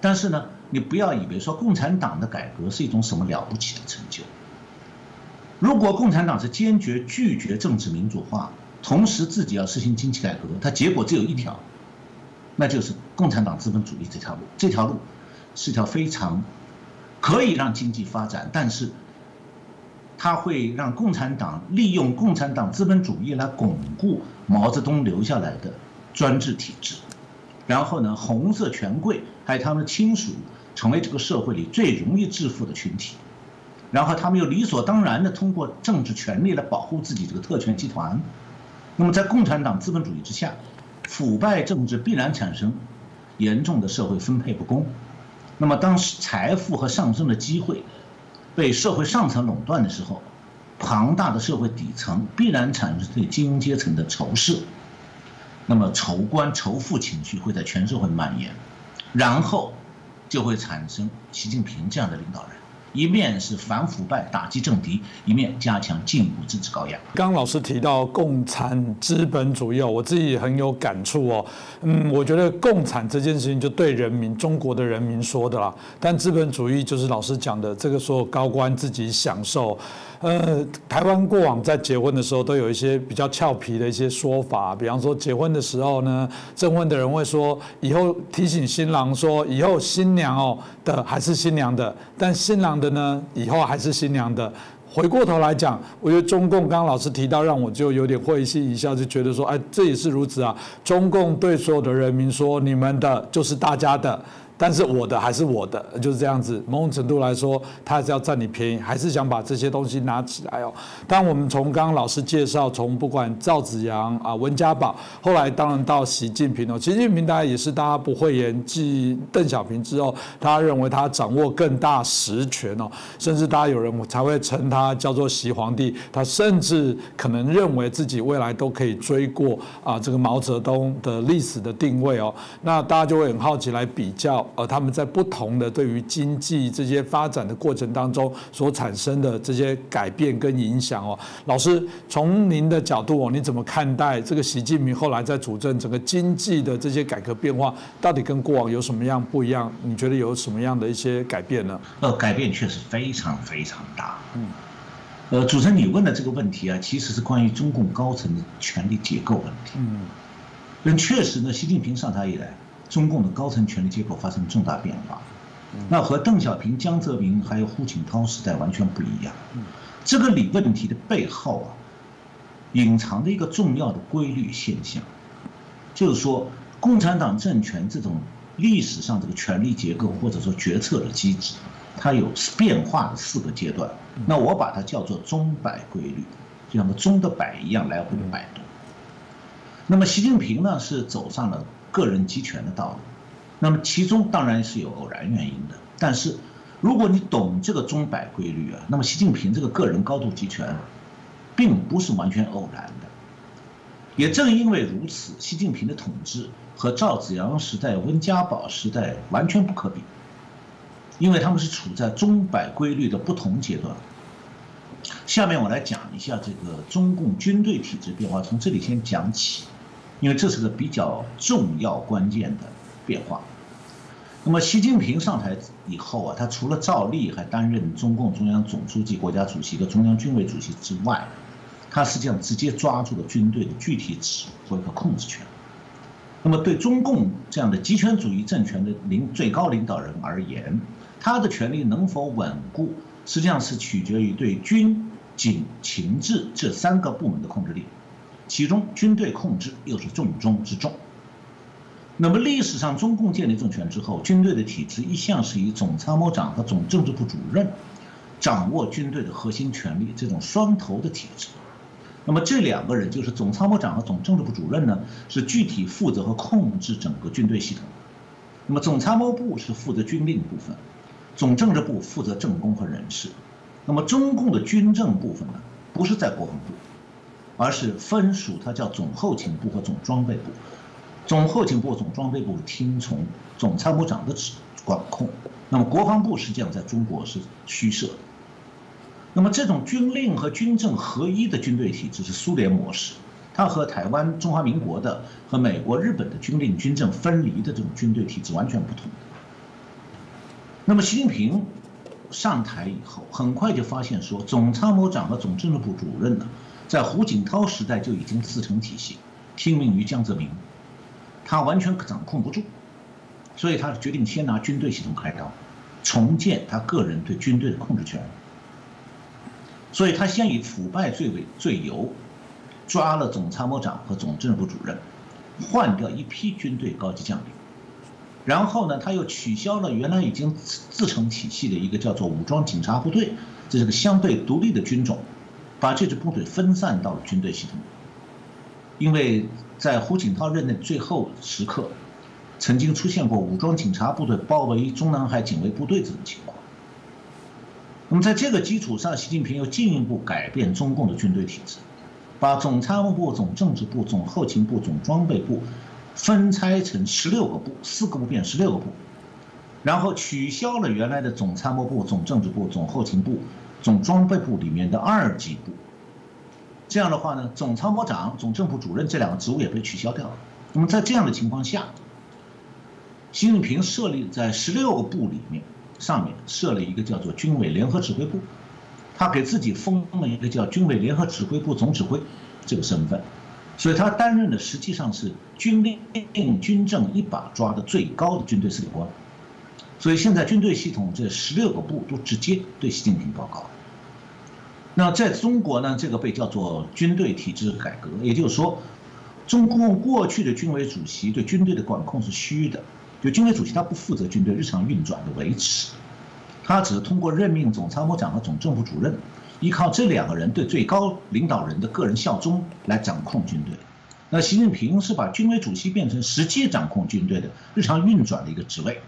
但是呢，你不要以为说共产党的改革是一种什么了不起的成就。如果共产党是坚决拒绝政治民主化，同时自己要实行经济改革，它结果只有一条，那就是共产党资本主义这条路。这条路是条非常可以让经济发展，但是它会让共产党利用共产党资本主义来巩固毛泽东留下来的专制体制。然后呢，红色权贵还有他们的亲属成为这个社会里最容易致富的群体，然后他们又理所当然的通过政治权力来保护自己这个特权集团。那么在共产党资本主义之下，腐败政治必然产生严重的社会分配不公。那么当财富和上升的机会被社会上层垄断的时候，庞大的社会底层必然产生对精英阶层的仇视。那么仇官仇富情绪会在全社会蔓延，然后就会产生习近平这样的领导人，一面是反腐败打击政敌，一面加强进一步政治高压。刚老师提到共产资本主义，我自己很有感触哦。我觉得共产这件事情就对人民，中国的人民说的啦，但资本主义就是老师讲的这个所有高官自己享受。台湾过往在结婚的时候都有一些比较俏皮的一些说法，比方说结婚的时候呢，征婚的人会说，以后提醒新郎说，以后新娘哦的还是新娘的，但新郎的呢，以后还是新娘的。回过头来讲，我觉得中共刚刚老师提到，让我就有点会心一笑，就觉得说，哎，这也是如此啊。中共对所有的人民说，你们的就是大家的。但是我的还是我的，就是这样子。某种程度来说，他还是要占你便宜，还是想把这些东西拿起来哦。当我们从刚刚老师介绍，从不管赵紫阳啊、温家宝，后来当然到习近平哦，习近平当然也是大家不讳言，继邓小平之后，他认为他掌握更大实权哦，甚至大家有人才会称他叫做习皇帝。他甚至可能认为自己未来都可以追过啊这个毛泽东的历史的定位哦。那大家就会很好奇来比较。他们在不同的对于经济这些发展的过程当中所产生的这些改变跟影响哦，老师从您的角度哦，你怎么看待这个习近平后来在主政整个经济的这些改革变化，到底跟过往有什么样不一样？你觉得有什么样的一些改变呢？改变确实非常非常大。主持人你问的这个问题啊，其实是关于中共高层的权力结构问题。确实呢，习近平上台以来，中共的高层权力结构发生重大变化，那和邓小平、江泽民还有胡锦涛时代完全不一样。这个理问题的背后啊，隐藏着一个重要的规律现象，就是说共产党政权这种历史上这个权力结构或者说决策的机制，它有变化的4个阶段。那我把它叫做钟摆规律，就像个钟的摆一样来回的摆动。那么习近平呢，是走上了个人集权的道路，那么其中当然是有偶然原因的，但是如果你懂这个钟摆规律啊，那么习近平这个个人高度集权，并不是完全偶然的。也正因为如此，习近平的统治和赵紫阳时代、温家宝时代完全不可比，因为他们是处在钟摆规律的不同阶段。下面我来讲一下这个中共军队体制变化，从这里先讲起。因为这是个比较重要关键的变化。那么习近平上台以后啊，他除了照例还担任中共中央总书记、国家主席和中央军委主席之外，他实际上直接抓住了军队的具体指挥和控制权。那么对中共这样的集权主义政权的最高领导人而言，他的权力能否稳固，实际上是取决于对军、警、情治这3个部门的控制力。其中军队控制又是重中之重。那么历史上中共建立政权之后，军队的体制一向是以总参谋长和总政治部主任掌握军队的核心权力，这种双头的体制。那么这2个人就是总参谋长和总政治部主任呢，是具体负责和控制整个军队系统。那么总参谋部是负责军令部分，总政治部负责政工和人事。那么中共的军政部分呢，不是在国防部，而是分属，它叫总后勤部和总装备部。总后勤部、总装备部听从总参谋长的管控。那么国防部实际上在中国是虚设的。那么这种军令和军政合一的军队体制是苏联模式，它和台湾、中华民国的和美国、日本的军令军政分离的这种军队体制完全不同。那么习近平上台以后，很快就发现说，总参谋长和总政治部主任呢，在胡锦涛时代就已经自成体系，听命于江泽民，他完全掌控不住，所以他决定先拿军队系统开刀，重建他个人对军队的控制权。所以他先以腐败罪由，抓了总参谋长和总政治部主任，换掉一批军队高级将领。然后呢，他又取消了原来已经自成体系的一个叫做武装警察部队，这是个相对独立的军种，把这支部队分散到了军队系统。因为在胡锦涛任内最后时刻，曾经出现过武装警察部队包围中南海警卫部队这种情况。那么在这个基础上，习近平又进一步改变中共的军队体制，把总参谋部、总政治部、总后勤部、总装备部分拆成16个部，4个部变16个部，然后取消了原来的总参谋部、总政治部、总后勤部、总装备部里面的2级部。这样的话呢，总参谋长、总政部主任这2个职务也被取消掉了。那么在这样的情况下，习近平设立在16个部里面，上面设了一个叫做军委联合指挥部，他给自己封了一个叫军委联合指挥部总指挥这个身份。所以他担任的实际上是军令军政一把抓的最高的军队司令官，所以现在军队系统这16个部都直接对习近平报告。那在中国呢，这个被叫做军队体制改革，也就是说，中共过去的军委主席对军队的管控是虚的，就军委主席他不负责军队日常运转的维持，他只是通过任命总参谋长和总政部主任，依靠这2个人对最高领导人的个人效忠来掌控军队。那习近平是把军委主席变成实际掌控军队的日常运转的一个职位，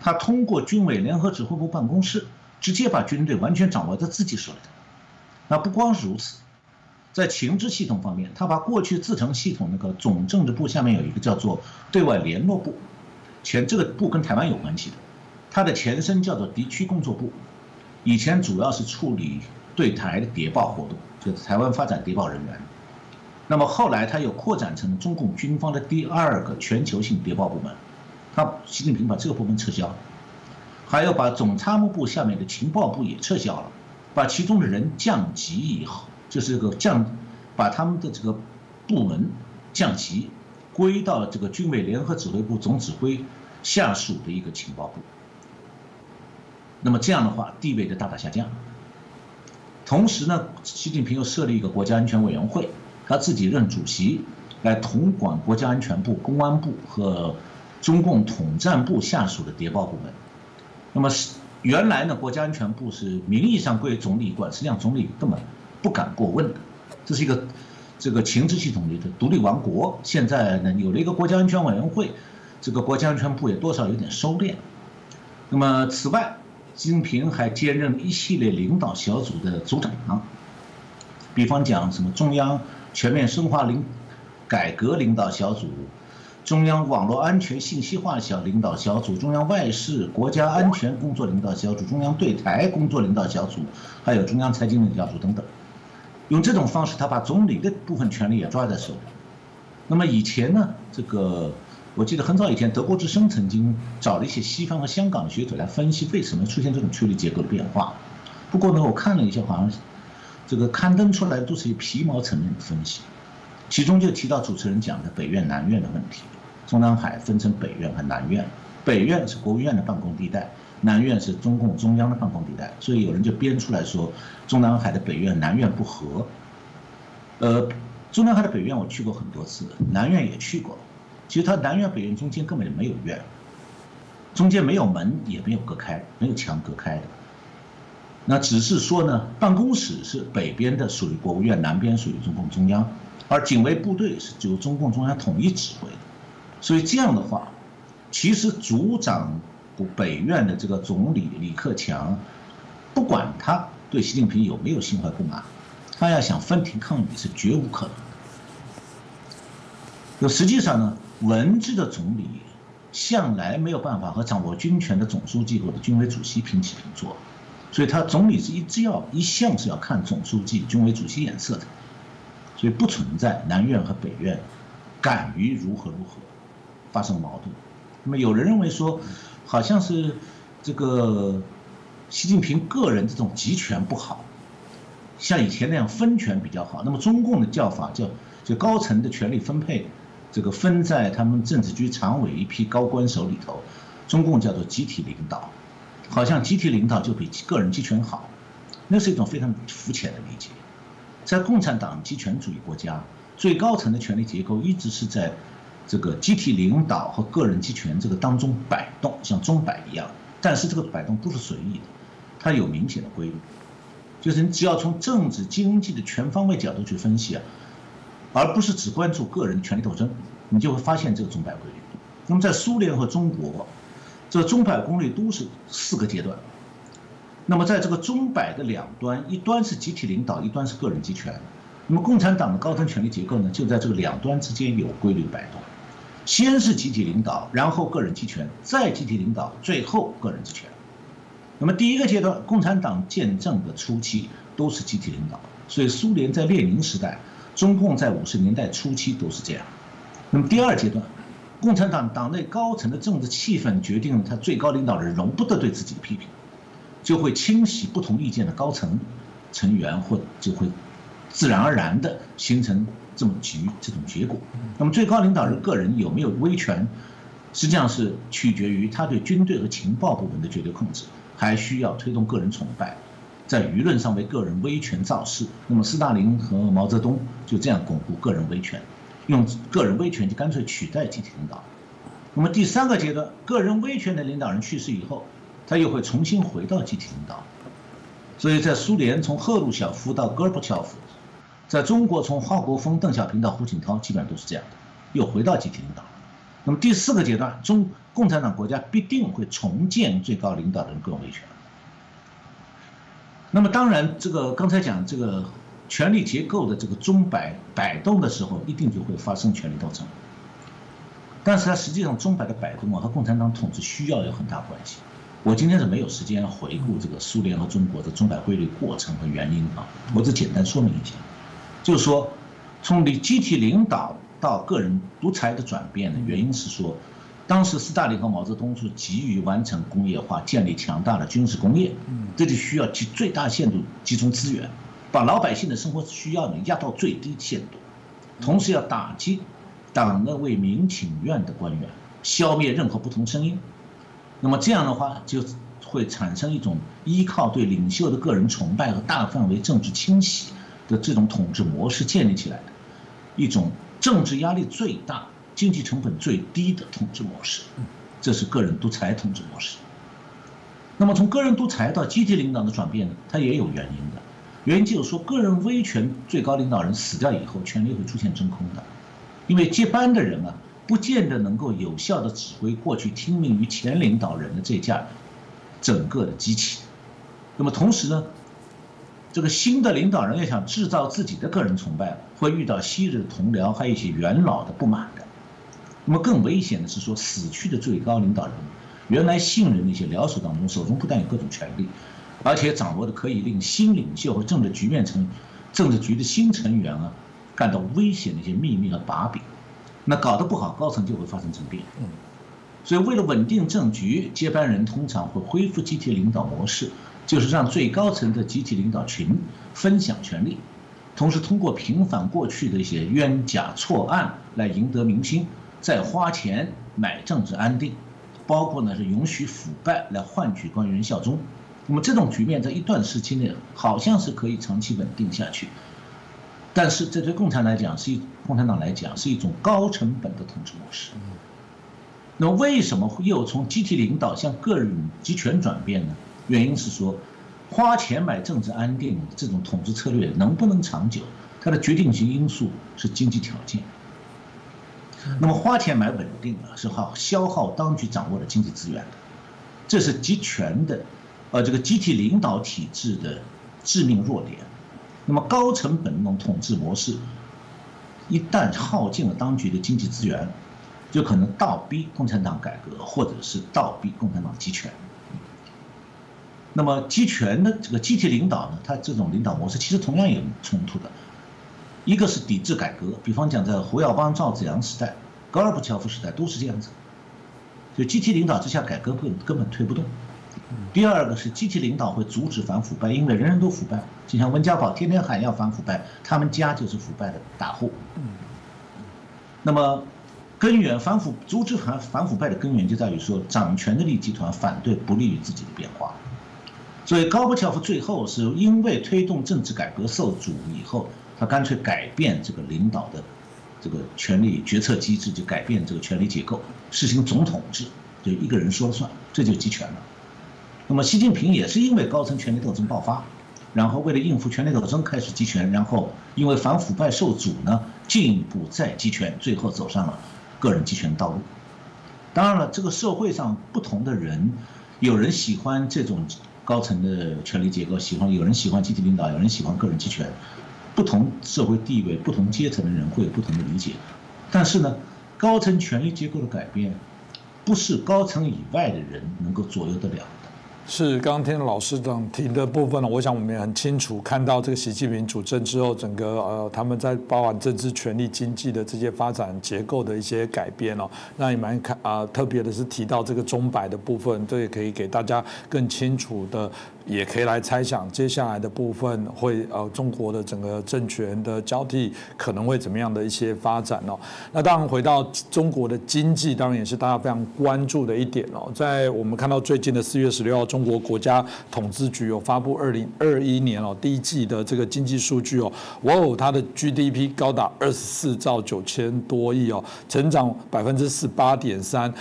他通过军委联合指挥部办公室直接把军队完全掌握在自己手里。那不光是如此，在情治系统方面，他把过去自成系统那个总政治部下面有一个叫做对外联络部，这个部跟台湾有关系的，它的前身叫做敌区工作部，以前主要是处理对台的谍报活动，就是台湾发展谍报人员。那么后来他又扩展成中共军方的第2个全球性谍报部门，他习近平把这个部门撤销了，还要把总参谋部下面的情报部也撤销了，把其中的人降级以后，就是把他们的这个部门降级归到这个军委联合指挥部总指挥下属的一个情报部。那么这样的话，地位就大大下降。同时呢，习近平又设立一个国家安全委员会，他自己任主席，来统管国家安全部、公安部和中共统战部下属的谍报部门。那么原来呢，国家安全部是名义上归总理管，实际上总理根本不敢过问的。这是一个情治系统里的独立王国。现在呢，有了一个国家安全委员会，这个国家安全部也多少有点收敛。那么此外，习近平还兼任一系列领导小组的组长，比方讲什么中央全面深化改革领导小组、中央网络安全信息化领导小组、中央外事国家安全工作领导小组、中央对台工作领导小组，还有中央财经领导小组等等。用这种方式，他把总理的部分权力也抓在手里。那么以前呢，这个我记得很早以前，德国之声曾经找了一些西方和香港的学者来分析为什么出现这种权力结构的变化。不过呢，我看了一下，好像这个刊登出来都是一皮毛层面的分析，其中就提到主持人讲的北院南院的问题。中南海分成北院和南院，北院是国务院的办公地带，南院是中共中央的办公地带，所以有人就编出来说中南海的北院南院不合。中南海的北院我去过很多次，南院也去过。其实它南院北院中间根本就没有院，中间没有门，也没有隔开，没有墙隔开的。那只是说呢，办公室是北边的属于国务院，南边属于中共中央，而警卫部队是由中共中央统一指挥的。所以这样的话，其实主掌北院的这个总理李克强，不管他对习近平有没有心怀不满，他要想分庭抗礼是绝无可能的。那实际上呢，文治的总理向来没有办法和掌握军权的总书记或者军委主席平起平坐，所以他总理是一向是要看总书记、军委主席眼色的，所以不存在南院和北院敢于如何发生矛盾。那么有人认为说，好像是这个习近平个人这种集权不好，像以前那样分权比较好。那么中共的叫法叫就高层的权力分配，这个分在他们政治局常委一批高官手里头，中共叫做集体领导，好像集体领导就比个人集权好，那是一种非常肤浅的理解。在共产党集权主义国家，最高层的权力结构一直是在这个集体领导和个人集权这个当中摆动，像钟摆一样。但是这个摆动不是随意的，它有明显的规律。就是你只要从政治、经济的全方位角度去分析啊，而不是只关注个人权力斗争，你就会发现这个钟摆规律。那么在苏联和中国，这个钟摆规律都是4个阶段。那么在这个钟摆的两端，一端是集体领导，一端是个人集权。那么共产党的高层权力结构呢，就在这个两端之间有规律摆动，先是集体领导，然后个人集权，再集体领导，最后个人集权。那么第一个阶段，共产党建政的初期都是集体领导，所以苏联在列宁时代，中共在50年代初期都是这样。那么第二阶段，共产党党内高层的政治气氛决定了他最高领导人容不得对自己的批评，就会清洗不同意见的高层成员，或就会自然而然的形成这种局这种结果。那么最高领导人个人有没有威权，实际上是取决于他对军队和情报部门的绝对控制，还需要推动个人崇拜，在舆论上为个人威权造势。那么斯大林和毛泽东就这样巩固个人威权，用个人威权就干脆取代集体领导。那么第三个阶段，个人威权的领导人去世以后，他又会重新回到集体领导。所以在苏联，从赫鲁晓夫到戈尔巴乔夫，在中国，从华国锋、邓小平到胡锦涛，基本上都是这样的，又回到集体领导。那么第四个阶段，共产党国家必定会重建最高领导人个人威权。那么当然，这个刚才讲这个权力结构的这个钟摆摆动的时候，一定就会发生权力斗争。但是它实际上钟摆的摆动啊，和共产党统治需要有很大关系。我今天是没有时间回顾这个苏联和中国的钟摆规律过程和原因啊，我只简单说明一下。就是说，从集体领导到个人独裁的转变的原因是说，当时斯大林和毛泽东是急于完成工业化，建立强大的军事工业，这就需要最大限度集中资源，把老百姓的生活需要呢压到最低限度，同时要打击党内为民请愿的官员，消灭任何不同声音。那么这样的话，就会产生一种依靠对领袖的个人崇拜和大范围政治清洗的这种统治模式建立起来的一种政治压力最大、经济成本最低的统治模式，这是个人独裁统治模式。那么从个人独裁到集体领导的转变呢，它也有原因的，原因就是说，个人威权最高领导人死掉以后，权力会出现真空的，因为接班的人啊，不见得能够有效的指挥过去听命于前领导人的这架整个的机器。那么同时呢，这个新的领导人要想制造自己的个人崇拜，会遇到昔日同僚还有一些元老的不满的。那么更危险的是说，死去的最高领导人原来信任那些僚属当中，手中不但有各种权力，而且掌握的可以令新领袖和政治局的新成员啊感到危险的一些秘密和把柄。那搞得不好，高层就会发生政变。所以为了稳定政局，接班人通常会恢复集体领导模式，就是让最高层的集体领导群分享权力，同时通过平反过去的一些冤假错案来赢得民心，再花钱买政治安定，包括呢是允许腐败来换取官员效忠。那么这种局面在一段时期内好像是可以长期稳定下去，但是这对共产党来讲是一种高成本的统治模式。那么为什么又从集体领导向个人集权转变呢？原因是说，花钱买政治安定这种统治策略能不能长久，它的决定性因素是经济条件。那么花钱买稳定啊，是消耗当局掌握的经济资源的，这是集权的，这个集体领导体制的致命弱点。那么高成本那种统治模式，一旦耗尽了当局的经济资源，就可能倒逼共产党改革，或者是倒逼共产党集权。那么集权的这个集体领导呢，它这种领导模式其实同样有冲突的，一个是抵制改革，比方讲在胡耀邦、赵紫阳时代、戈尔巴乔夫时代都是这样子，就集体领导之下改革根本推不动，第二个是积极领导会阻止反腐败，因为人人都腐败，就像温家宝天天喊要反腐败，他们家就是腐败的大户。那么，根源反腐阻止反腐败的根源就在于说，掌权的利益集团反对不利于自己的变化。所以高布乔夫最后是因为推动政治改革受阻以后，他干脆改变这个领导的这个权力决策机制，就改变这个权力结构，实行总统制，就一个人说了算，这就集权了。那么，习近平也是因为高层权力斗争爆发，然后为了应付权力斗争开始集权，然后因为反腐败受阻呢，进一步再集权，最后走上了个人集权道路。当然了，这个社会上不同的人，有人喜欢这种高层的权力结构，有人喜欢集体领导，有人喜欢个人集权，不同社会地位、不同阶层的人会有不同的理解。但是呢，高层权力结构的改变，不是高层以外的人能够左右得了。是，刚刚听老师讲提的部分，我想我们也很清楚看到，这个习近平主政之后，整个他们在包含政治、权力、经济的这些发展结构的一些改变哦。那也蛮特别的是提到这个中摆的部分，这也可以给大家更清楚的，也可以来猜想接下来的部分会中国的整个政权的交替可能会怎么样的一些发展哦。那当然回到中国的经济，当然也是大家非常关注的一点哦。在我们看到最近的4月16号。中国国家统计局有发布2021年哦第一季的这个经济数据哦，哇哦，它的 GDP 高达24兆9千多亿哦，成长18.3%。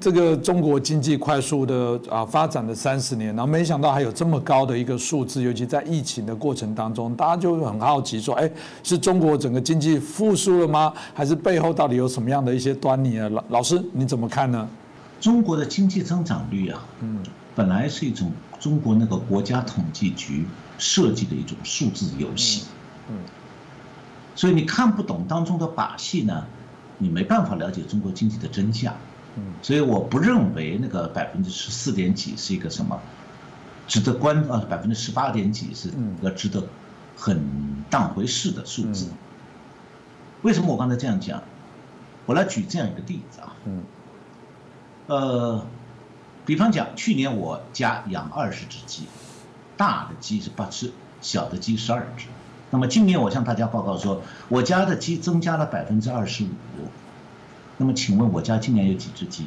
这个中国经济快速的发展了30年，然后没想到还有这么高的一个数字，尤其在疫情的过程当中，大家就很好奇说，哎，是中国整个经济复苏了吗？还是背后到底有什么样的一些端倪呢？老师你怎么看呢？中国的经济增长率啊，本来是一种中国那个国家统计局设计的一种数字游戏，所以你看不懂当中的把戏呢，你没办法了解中国经济的真相。所以我不认为那个14%点几是一个什么值得关注，18%点几是一个值得很当回事的数字。为什么我刚才这样讲？我来举这样一个例子啊，比方讲，去年我家养20只鸡，大的鸡是8只，小的鸡12只。那么今年我向大家报告说，我家的鸡增加了25%。那么请问我家今年有几只鸡？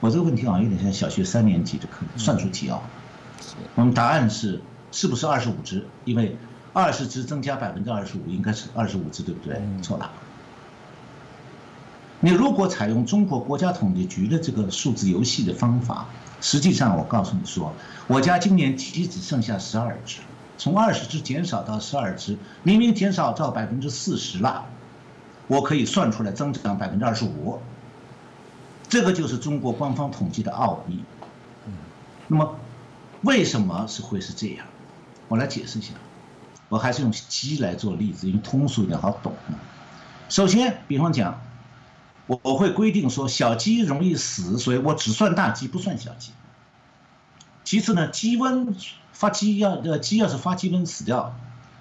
我这个问题好像有点像小学3年级的算术题啊。我们答案是不是25只？因为20只增加25%，应该是25只，对不对？错了。你如果采用中国国家统计局的这个数字游戏的方法，实际上我告诉你说，我家今年鸡只剩下12只，从20只减少到12只，明明减少到40%了，我可以算出来增长25%，这个就是中国官方统计的奥秘。那么，为什么是会是这样？我来解释一下，我还是用鸡来做例子，因为通俗一点好懂。首先，比方讲，我会规定说小鸡容易死，所以我只算大鸡不算小鸡。其次呢，鸡要是发鸡瘟死掉，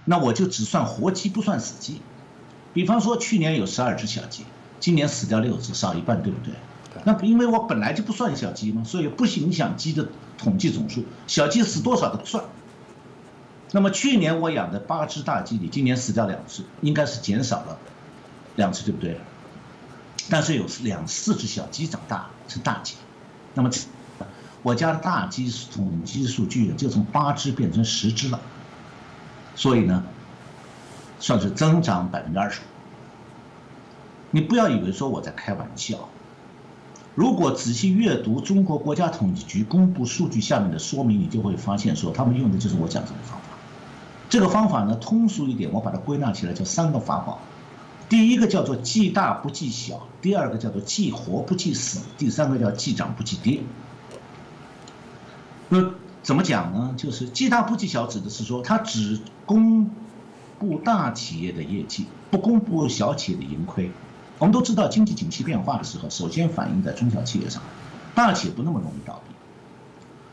那我就只算活鸡不算死鸡。比方说去年有12只小鸡，今年死掉6只，少一半，对不对？那因为我本来就不算小鸡嘛，所以不影响鸡的统计总数，小鸡死多少都不算。那么去年我养的8只大鸡里，今年死掉2只，应该是减少了2只，对不对？但是有4只小鸡长大是大鸡，那么我家的大鸡统计数据就从8只变成10只了，所以呢，算是增长25%。你不要以为说我在开玩笑，如果仔细阅读中国国家统计局公布数据下面的说明，你就会发现说他们用的就是我讲这个方法。这个方法呢，通俗一点，我把它归纳起来叫3个法宝。第一个叫做记大不记小，第二个叫做记活不记死，第三个叫记涨不记跌。那怎么讲呢？就是记大不记小指的是说，它只公布大企业的业绩，不公布小企业的盈亏。我们都知道，经济景气变化的时候，首先反映在中小企业上，大企业不那么容易倒闭。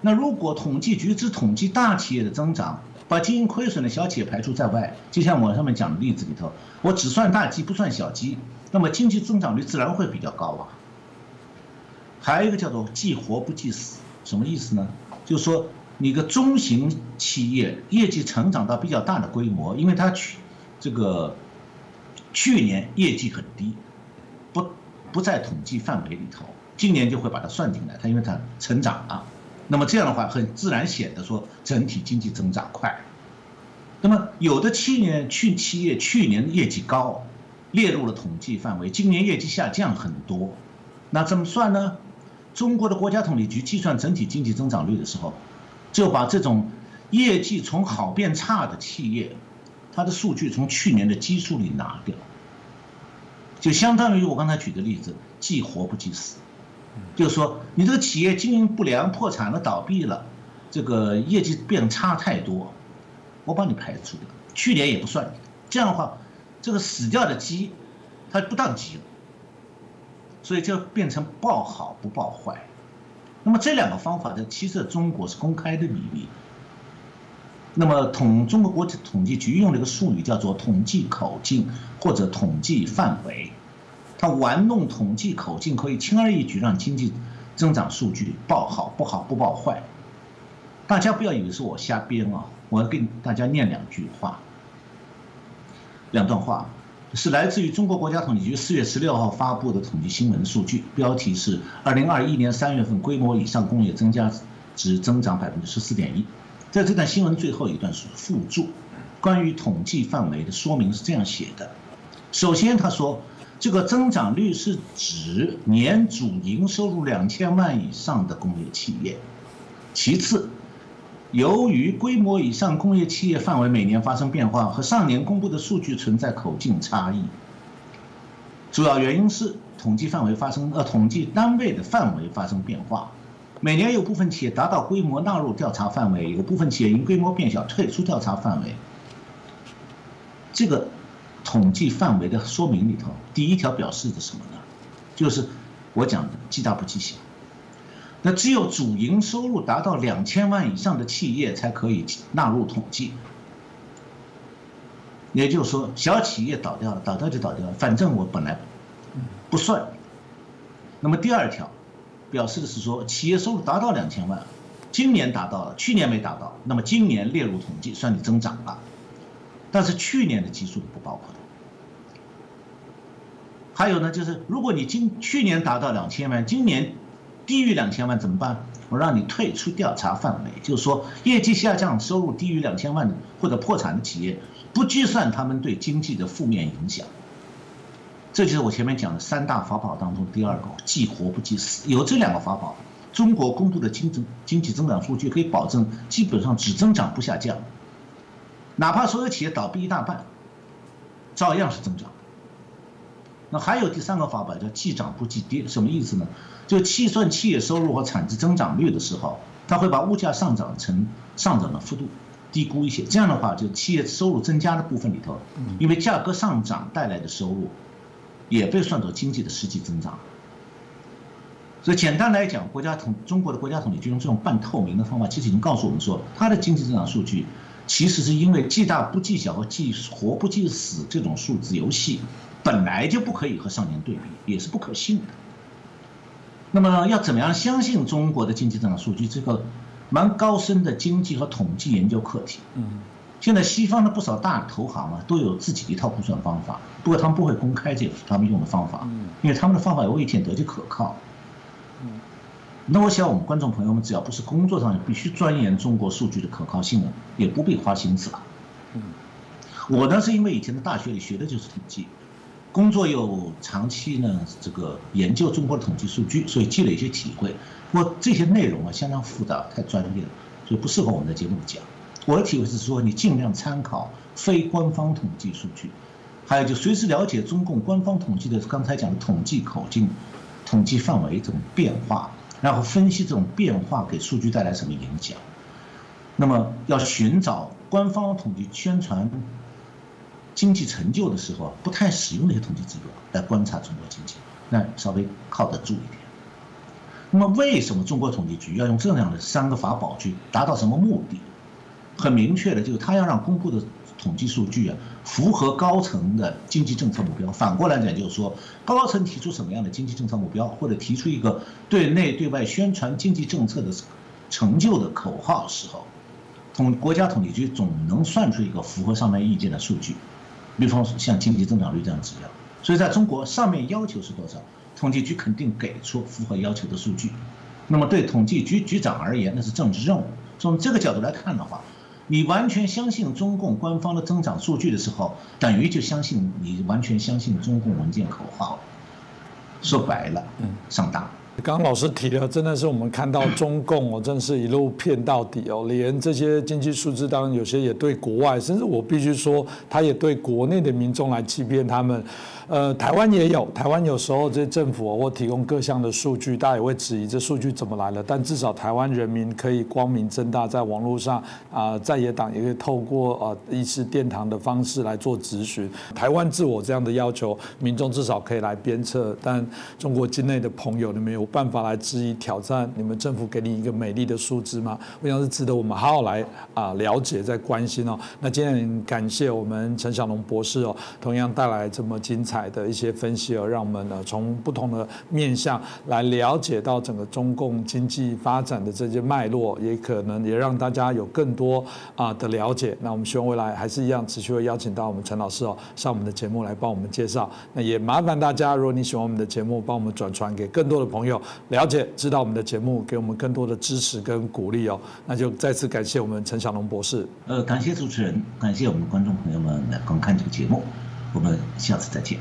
那如果统计局只统计大企业的增长，把经营亏损的小企业排除在外，就像我上面讲的例子里头，我只算大鸡不算小鸡，那么经济增长率自然会比较高啊。还有一个叫做记活不记死，什么意思呢？就是说你个中型企业业绩成长到比较大的规模，因为它去年业绩很低，不在统计范围里头，今年就会把它算进来，它因为它成长了，那么这样的话很自然显得说整体经济增长快。那么有的企业去年的业绩高，列入了统计范围，今年业绩下降很多，那怎么算呢？中国的国家统计局计算整体经济增长率的时候，就把这种业绩从好变差的企业，它的数据从去年的基数里拿掉，就相当于我刚才举的例子，既活不既死，就是说你这个企业经营不良、破产了、倒闭了，这个业绩变差太多，我把你排除掉，去年也不算你。这样的话，这个死掉的鸡，它不当鸡了，所以就变成报好不报坏。那么这两个方法的，其实中国是公开的秘密。那么中国国家统计局用了一个术语叫做统计口径或者统计范围，它玩弄统计口径可以轻而易举让经济增长数据报好不报坏。大家不要以为是我瞎编啊，我要给大家念两段话，是来自于中国国家统计局4月16号发布的统计新闻数据，标题是2021年3月份规模以上工业增加值增长14.1%。在这段新闻最后一段是附注，关于统计范围的说明是这样写的。首先他说，这个增长率是指年主营收入2000万以上的工业企业。其次，由于规模以上工业企业范围每年发生变化，和上年公布的数据存在口径差异，主要原因是统计单位的范围发生变化。每年有部分企业达到规模纳入调查范围，有部分企业因规模变小退出调查范围。这个统计范围的说明里头，第一条表示的什么呢？就是我讲的记大不记小。那只有主营收入达到2000万以上的企业才可以纳入统计。也就是说，小企业倒掉了，倒掉就倒掉了，反正我本来不算。那么第二条表示的是说，企业收入达到2000万，今年达到了，去年没达到，那么今年列入统计，算你增长了，但是去年的基数不包括的。还有呢，就是如果你去年达到2000万，今年低于2000万怎么办？我让你退出调查范围，就是说业绩下降、收入低于2000万或者破产的企业，不计算他们对经济的负面影响。这就是我前面讲的三大法宝当中第二个，既活不既死。有这两个法宝，中国公布的经济增长数据可以保证基本上只增长不下降，哪怕所有企业倒闭一大半，照样是增长。那还有第三个法宝叫既涨不既跌，什么意思呢？就计算企业收入和产值增长率的时候，它会把物价上涨的幅度低估一些，这样的话，就企业收入增加的部分里头，因为价格上涨带来的收入，也被算作经济的实际增长。所以简单来讲，中国的国家统计局用这种半透明的方法，其实已经告诉我们说，它的经济增长数据其实是因为既大不既小和既活不既死这种数字游戏本来就不可以和上年对比，也是不可信的。那么要怎么样相信中国的经济增长数据，这个蛮高深的经济和统计研究课题。现在西方的不少大投行啊，都有自己一套估算方法，不过他们不会公开他们用的方法，因为他们的方法也未见得就可靠。那我想我们观众朋友们，只要不是工作上必须钻研中国数据的可靠性了，也不必花心思了。我呢是因为以前的大学里学的就是统计，工作又长期呢研究中国的统计数据，所以积累一些体会。不过这些内容啊相当复杂，太专业了，所以不适合我们在节目里讲。我的体会是说，你尽量参考非官方统计数据，还有就随时了解中共官方统计的刚才讲的统计口径、统计范围这种变化，然后分析这种变化给数据带来什么影响。那么要寻找官方统计宣传经济成就的时候，不太使用那些统计指标来观察中国经济，那稍微靠得住一点。那么为什么中国统计局要用这样的三个法宝去达到什么目的？很明确的，就是他要让公布的统计数据啊，符合高层的经济政策目标。反过来讲，就是说高层提出什么样的经济政策目标，或者提出一个对内对外宣传经济政策的成就的口号时候，国家统计局总能算出一个符合上面意见的数据，比方说像经济增长率这样指标。所以在中国，上面要求是多少，统计局肯定给出符合要求的数据。那么对统计局局长而言，那是政治任务。从这个角度来看的话，你完全相信中共官方的增长数据的时候，等于就相信你完全相信中共文件口号。说白了，上当。刚刚老师提的，真的是我们看到中共哦，真是一路骗到底哦，连这些经济数字，当然有些也对国外，甚至我必须说，他也对国内的民众来欺骗他们。台湾也有，台湾有时候这政府或提供各项的数据，大家也会质疑这数据怎么来的。但至少台湾人民可以光明正大在网络上啊，在野党也可以透过议事殿堂的方式来做质询。台湾自我这样的要求，民众至少可以来鞭策。但中国境内的朋友，你们有办法来质疑挑战你们政府给你一个美丽的数字吗？我想是值得我们好好来了解、再关心哦。那今天感谢我们陈小农博士哦，同样带来这么精彩的一些分析哦，让我们从不同的面向来了解到整个中共经济发展的这些脉络，也可能也让大家有更多的了解。那我们希望未来还是一样持续会邀请到我们陈老师哦上我们的节目来帮我们介绍。那也麻烦大家，如果你喜欢我们的节目，帮我们转传给更多的朋友了解，知道我们的节目，给我们更多的支持跟鼓励哦。那就再次感谢我们陈小农博士。感谢主持人，感谢我们观众朋友们来观看这个节目。我们下次再见。